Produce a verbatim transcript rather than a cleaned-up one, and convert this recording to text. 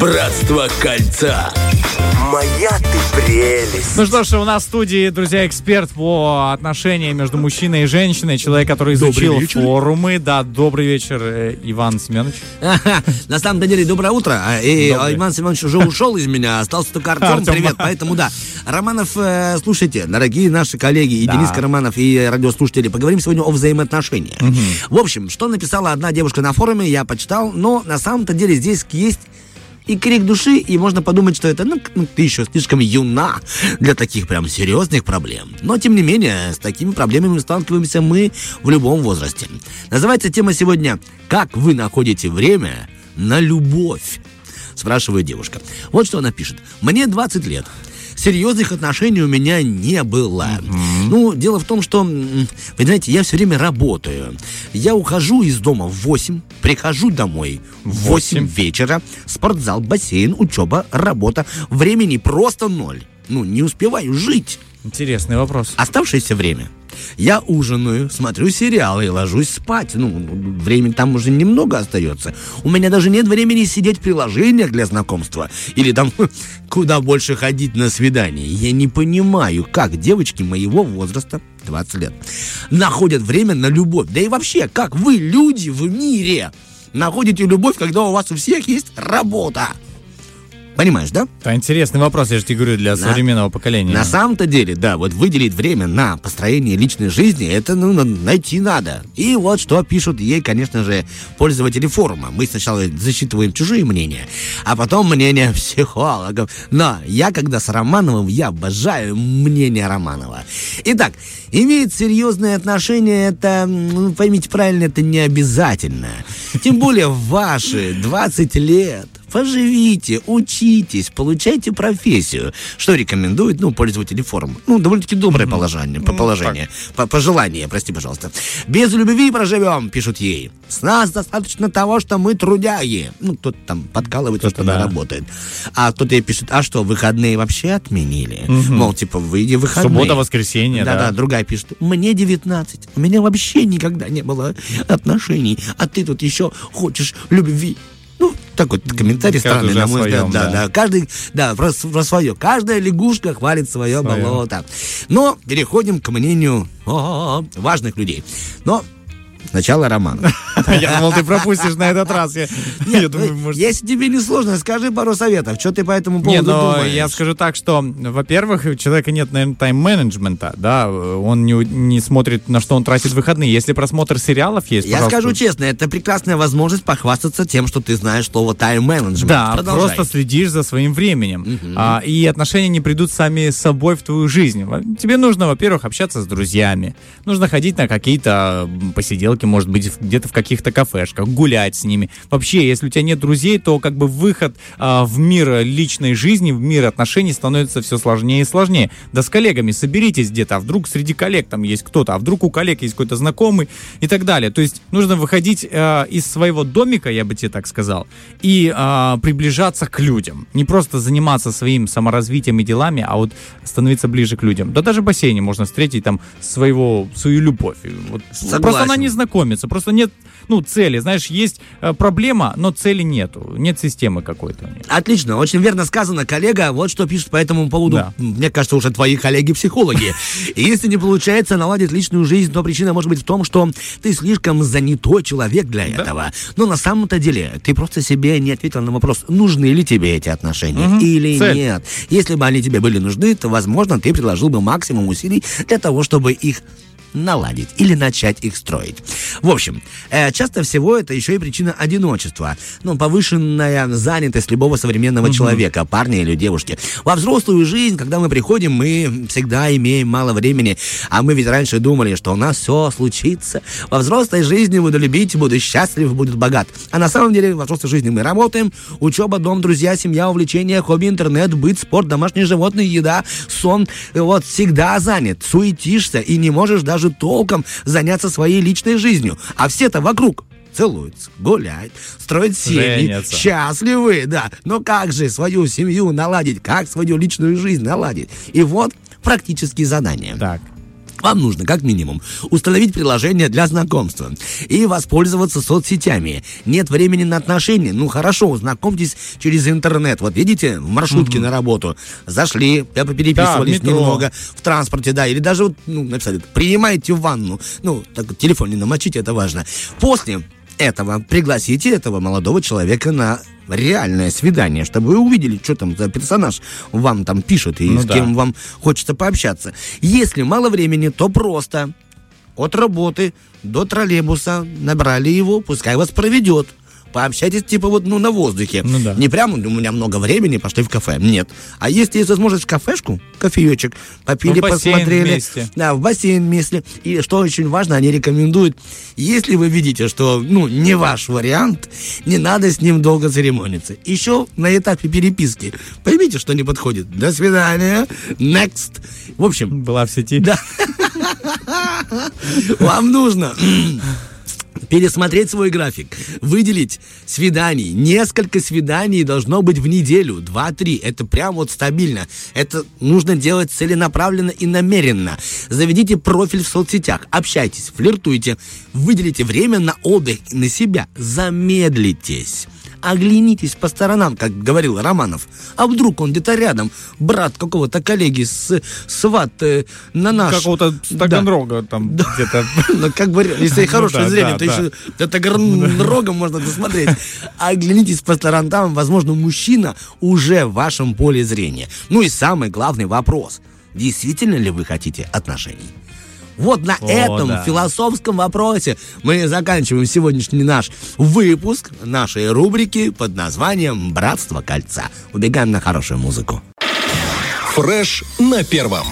«Братство кольца». Моя ты прелесть. Ну что ж, у нас в студии, друзья, эксперт по отношениям между мужчиной и женщиной, человек, который изучил форумы. Да, добрый вечер, Иван Семенович. На самом деле, доброе утро. И Иван Семенович уже ушел из меня, остался только Артем. Привет, поэтому да. Романов, слушайте, дорогие наши коллеги и Дениска Романов, и радиослушатели, поговорим сегодня о взаимоотношениях. В общем, что написала одна девушка на форуме, я почитал, но на самом-то деле здесь есть и крик души, и можно подумать, что это, ну, ты еще слишком юна для таких прям серьезных проблем. Но, тем не менее, с такими проблемами сталкиваемся мы в любом возрасте. Называется тема сегодня «Как вы находите время на любовь?» Спрашивает девушка. Вот что она пишет. «Мне двадцать лет. Серьезных отношений у меня не было. Mm-hmm. Ну, дело в том, что, понимаете, я все время работаю. Я ухожу из дома в восемь, прихожу домой в восемь вечера. Спортзал, бассейн, учеба, работа. Времени просто ноль. Ну, не успеваю жить. Интересный вопрос. Оставшееся время я ужинаю, смотрю сериалы и ложусь спать. Ну, времени там уже немного остается. У меня даже нет времени сидеть в приложениях для знакомства. Или там куда больше ходить на свидание. Я не понимаю, как девочки моего возраста, двадцать лет, находят время на любовь. Да и вообще, как вы, люди в мире, находите любовь, когда у вас у всех есть работа?» Понимаешь, да? Это интересный вопрос, я же тебе говорю, для на, современного поколения. На самом-то деле, да, вот выделить время на построение личной жизни, это, ну, найти надо. И вот что пишут ей, конечно же, пользователи форума. Мы сначала зачитываем чужие мнения, а потом мнения психологов. Но я, когда с Романовым, я обожаю мнение Романова. Итак, имеет серьезные отношения, это, ну, поймите правильно, это не обязательно. Тем более ваши двадцать лет. Поживите, учитесь, получайте профессию, что рекомендуют, ну, пользователи форума. Ну, довольно-таки доброе mm-hmm. положение, mm-hmm. положение по- пожелание, прости, пожалуйста. «Без любви проживем», пишут ей. «С нас достаточно того, что мы трудяги». Ну, кто-то там подкалывает, кто-то, да, работает. А кто-то ей пишет: «А что, выходные вообще отменили?» Mm-hmm. Мол, типа, выйди выходные. Суббота, воскресенье, да. Да-да, другая пишет: «Мне девятнадцать, у меня вообще никогда не было отношений, а ты тут еще хочешь любви». Ну, такой вот комментарий странный, на мой взгляд. Да, да. Да. Каждый, да, про, про свое. Каждая лягушка хвалит свое, свое болото. Но переходим к мнению важных людей. Но сначала Роман. Я думал, ты пропустишь на этот раз. Если тебе не сложно, скажи пару советов. Что ты по этому поводу думаешь? Я скажу так, что, во-первых, у человека нет, наверное, тайм-менеджмента. Да, он не смотрит, на что он тратит выходные. Если просмотр сериалов есть... Я скажу честно, это прекрасная возможность похвастаться тем, что ты знаешь слово тайм-менеджмент. Да, просто следишь за своим временем. И отношения не придут сами собой в твою жизнь. Тебе нужно, во-первых, общаться с друзьями. Нужно ходить на какие-то посиделки, может быть, где-то в каких-то кафешках, гулять с ними. Вообще, если у тебя нет друзей, то как бы выход а, в мир личной жизни, в мир отношений становится все сложнее и сложнее. Да с коллегами соберитесь где-то, а вдруг среди коллег там есть кто-то, а вдруг у коллег есть какой-то знакомый и так далее. То есть нужно выходить а, из своего домика, я бы тебе так сказал, и а, приближаться к людям. Не просто заниматься своим саморазвитием и делами, а вот становиться ближе к людям. Да даже в бассейне можно встретить там своего, свою любовь. Вот, просто она не знакома. Просто нет, ну, цели. Знаешь, есть э, проблема, но цели нету. Нет системы какой-то. Нет. Отлично. Очень верно сказано, коллега. Вот что пишут по этому поводу. Да. Мне кажется, уже твои коллеги-психологи. Если не получается наладить личную жизнь, то причина может быть в том, что ты слишком занятой человек для этого. Но на самом-то деле ты просто себе не ответил на вопрос, нужны ли тебе эти отношения или нет. Если бы они тебе были нужны, то, возможно, ты приложил бы максимум усилий для того, чтобы их наладить или начать их строить. В общем, э, часто всего это еще и причина одиночества. Ну, повышенная занятость любого современного mm-hmm. человека, парня или девушки. Во взрослую жизнь, когда мы приходим, мы всегда имеем мало времени. А мы ведь раньше думали, что у нас все случится. Во взрослой жизни буду любить, буду счастлив, буду богат. А на самом деле во взрослой жизни мы работаем. Учеба, дом, друзья, семья, увлечения, хобби, интернет, быт, спорт, домашние животные, еда, сон. Вот всегда занят, суетишься и не можешь даже толком заняться своей личной жизнью. А все-то вокруг целуются, гуляют, строят семьи, женятся, счастливы, да. Но как же свою семью наладить? Как свою личную жизнь наладить? И вот практические задания. Так. Вам нужно, как минимум, установить приложение для знакомства и воспользоваться соцсетями. Нет времени на отношения. Ну, хорошо, знакомьтесь через интернет. Вот, видите, в маршрутке mm-hmm. на работу зашли, переписывались да, немного в транспорте, да, или даже, вот, ну, написали, принимайте ванну. Ну, так, телефон не намочите, это важно. После этого пригласите этого молодого человека на реальное свидание, чтобы вы увидели, что там за персонаж вам там пишет и ну с да. кем вам хочется пообщаться. Если мало времени, то просто от работы до троллейбуса набрали его, пускай вас проведет. Пообщайтесь, типа, вот, ну, на воздухе. Ну, да. Не прям, у меня много времени, пошли в кафе. Нет. А если есть возможность в кафешку, кофеечек, попили, посмотрели. Вместе. Да, в бассейн вместе. И что очень важно, они рекомендуют, если вы видите, что, ну, не ваш вариант, не надо с ним долго церемониться. Еще на этапе переписки. Поймите, что не подходит. До свидания. Next. В общем. Была в сети. Да. Вам нужно пересмотреть свой график, выделить свиданий. Несколько свиданий должно быть в неделю, два-три. Это прям вот стабильно. Это нужно делать целенаправленно и намеренно. Заведите профиль в соцсетях, общайтесь, флиртуйте, выделите время на отдых, на себя. Замедлитесь. Оглянитесь по сторонам, как говорил Романов. А вдруг он где-то рядом, брат какого-то коллеги, с, сват э, на наш... Какого-то с Таганрога да. там да. где-то. Ну, как бы, если хорошее зрение, то еще до Таганрога можно досмотреть. Оглянитесь по сторонам, возможно, мужчина уже в вашем поле зрения. Ну и самый главный вопрос. Действительно ли вы хотите отношений? Вот на О, этом да. философском вопросе мы заканчиваем сегодняшний наш выпуск нашей рубрики под названием «Братство кольца». Убегаем на хорошую музыку. Фреш на первом.